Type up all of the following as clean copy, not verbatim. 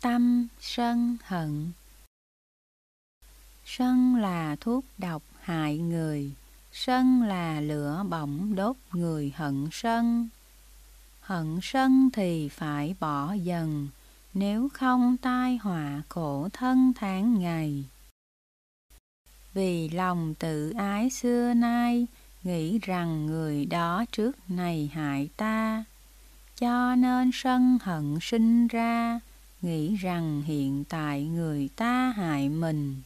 Tâm sân hận. Sân là thuốc độc hại người, sân là lửa bỏng đốt người hận sân. Hận sân thì phải bỏ dần, nếu không tai họa khổ thân tháng ngày. Vì lòng tự ái xưa nay, nghĩ rằng người đó trước này hại ta, cho nên sân hận sinh ra, nghĩ rằng hiện tại người ta hại mình.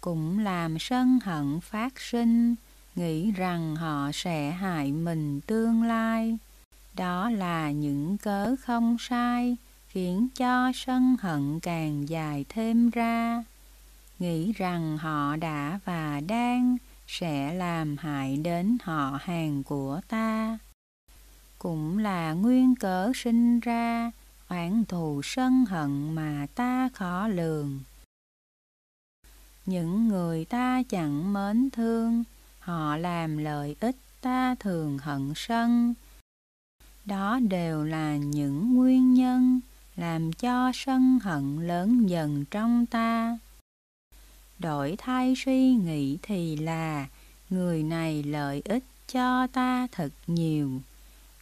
Cũng làm sân hận phát sinh, nghĩ rằng họ sẽ hại mình tương lai. Đó là những cớ không sai, khiến cho sân hận càng dài thêm ra. Nghĩ rằng họ đã và đang sẽ làm hại đến họ hàng của ta. Cũng là nguyên cớ sinh ra oán thù sân hận mà ta khó lường. Những người ta chẳng mến thương, họ làm lợi ích ta thường hận sân. Đó đều là những nguyên nhân làm cho sân hận lớn dần trong ta. Đổi thay suy nghĩ thì là người này lợi ích cho ta thật nhiều,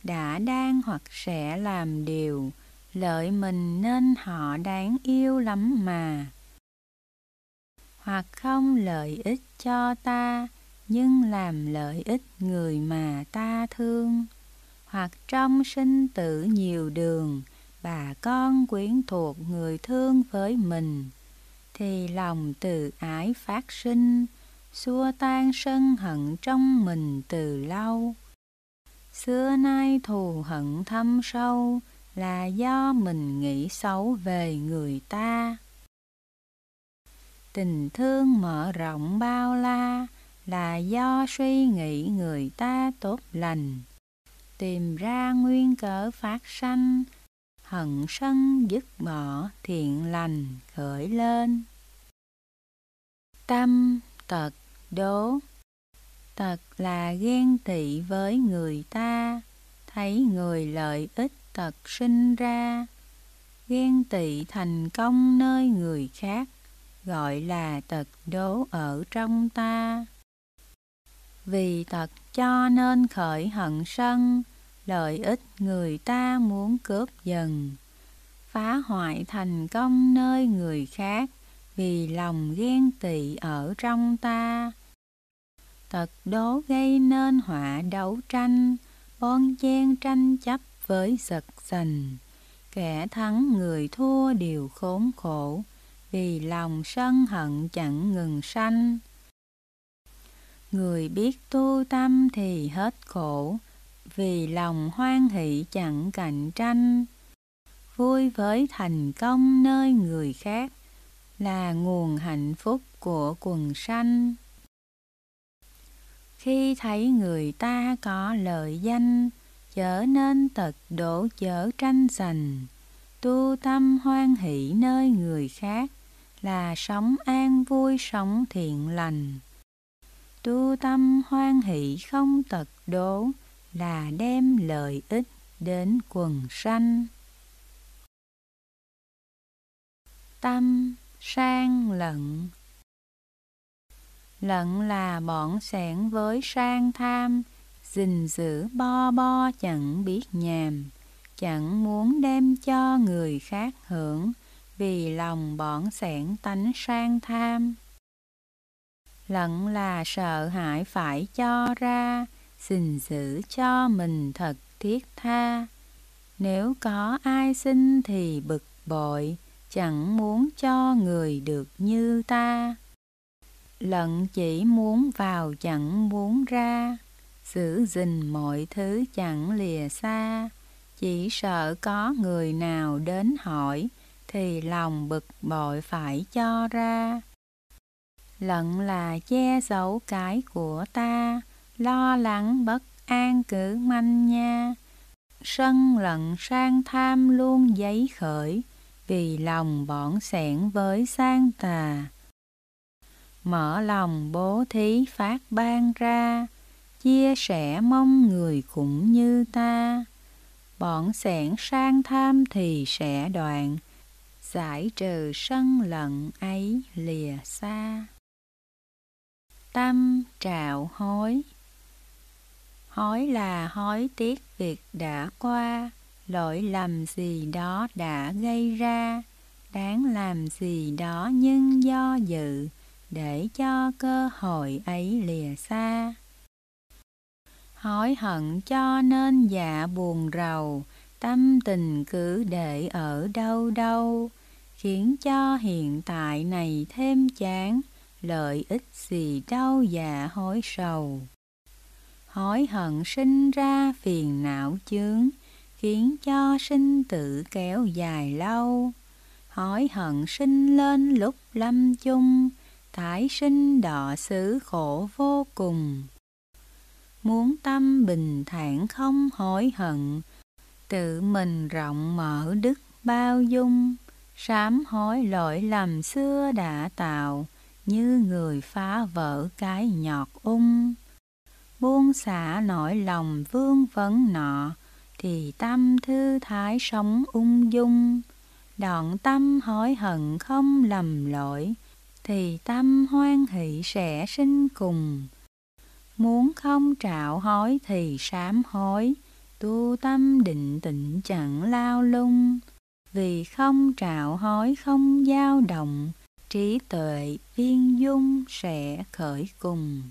đã đang hoặc sẽ làm điều lợi mình nên họ đáng yêu lắm mà. Hoặc không lợi ích cho ta, nhưng làm lợi ích người mà ta thương. Hoặc trong sinh tử nhiều đường, bà con quyến thuộc người thương với mình, thì lòng từ ái phát sinh, xua tan sân hận trong mình từ lâu. Xưa nay thù hận thâm sâu, là do mình nghĩ xấu về người ta. Tình thương mở rộng bao la, là do suy nghĩ người ta tốt lành. Tìm ra nguyên cớ phát sanh, hận sân dứt bỏ, thiện lành khởi lên. Tâm tật đố. Tật là ghen tị với người ta, thấy người lợi ích tật sinh ra. Ghen tị thành công nơi người khác, gọi là tật đố ở trong ta. Vì tật cho nên khởi hận sân, lợi ích người ta muốn cướp dần. Phá hoại thành công nơi người khác, vì lòng ghen tị ở trong ta. Tật đố gây nên họa đấu tranh, bon chen tranh chấp với giật giành. Kẻ thắng người thua đều khốn khổ, vì lòng sân hận chẳng ngừng sanh. Người biết tu tâm thì hết khổ, vì lòng hoan hỷ chẳng cạnh tranh. Vui với thành công nơi người khác, là nguồn hạnh phúc của quần sanh. Khi thấy người ta có lợi danh, chớ nên tật đố chớ tranh giành. Tu tâm hoan hỷ nơi người khác, là sống an vui sống thiện lành. Tu tâm hoan hỷ không tật đố, là đem lợi ích đến quần sanh. Tâm sang lận. Lận là bọn sẻn với sang tham, gìn giữ bo bo chẳng biết nhàm, chẳng muốn đem cho người khác hưởng, vì lòng bọn sẻn tánh sang tham. Lận là sợ hãi phải cho ra, xin giữ cho mình thật thiết tha. Nếu có ai xin thì bực bội, chẳng muốn cho người được như ta. Lận chỉ muốn vào chẳng muốn ra, giữ gìn mọi thứ chẳng lìa xa. Chỉ sợ có người nào đến hỏi, thì lòng bực bội phải cho ra. Lận là che giấu cái của ta, lo lắng bất an cứ manh nha. Sân lận sang tham luôn dấy khởi, vì lòng bỏn sẻn với sang tà. Mở lòng bố thí phát ban ra, chia sẻ mong người cũng như ta. Bỏn sẻn sang tham thì sẽ đoạn, giải trừ sân hận ấy lìa xa. Tâm trạo hối. Hối là hối tiếc việc đã qua, lỗi lầm gì đó đã gây ra, đáng làm gì đó nhưng do dự, để cho cơ hội ấy lìa xa. Hối hận cho nên dạ buồn rầu, tâm tình cứ để ở đâu đâu, khiến cho hiện tại này thêm chán, lợi ích gì đâu dạ hối sầu. Hối hận sinh ra phiền não chướng, khiến cho sinh tử kéo dài lâu. Hối hận sinh lên lúc lâm chung, tái sinh đọa xứ khổ vô cùng. Muốn tâm bình thản không hối hận, tự mình rộng mở đức bao dung, sám hối lỗi lầm xưa đã tạo, như người phá vỡ cái nhọt ung. Buông xả nỗi lòng vương vấn nọ, thì tâm thư thái sống ung dung. Đoạn tâm hối hận không lầm lỗi, thì tâm hoan hỷ sẽ sinh cùng. Muốn không trạo hối thì sám hối, tu tâm định tĩnh chẳng lao lung. Vì không trạo hối không dao động, trí tuệ viên dung sẽ khởi cùng.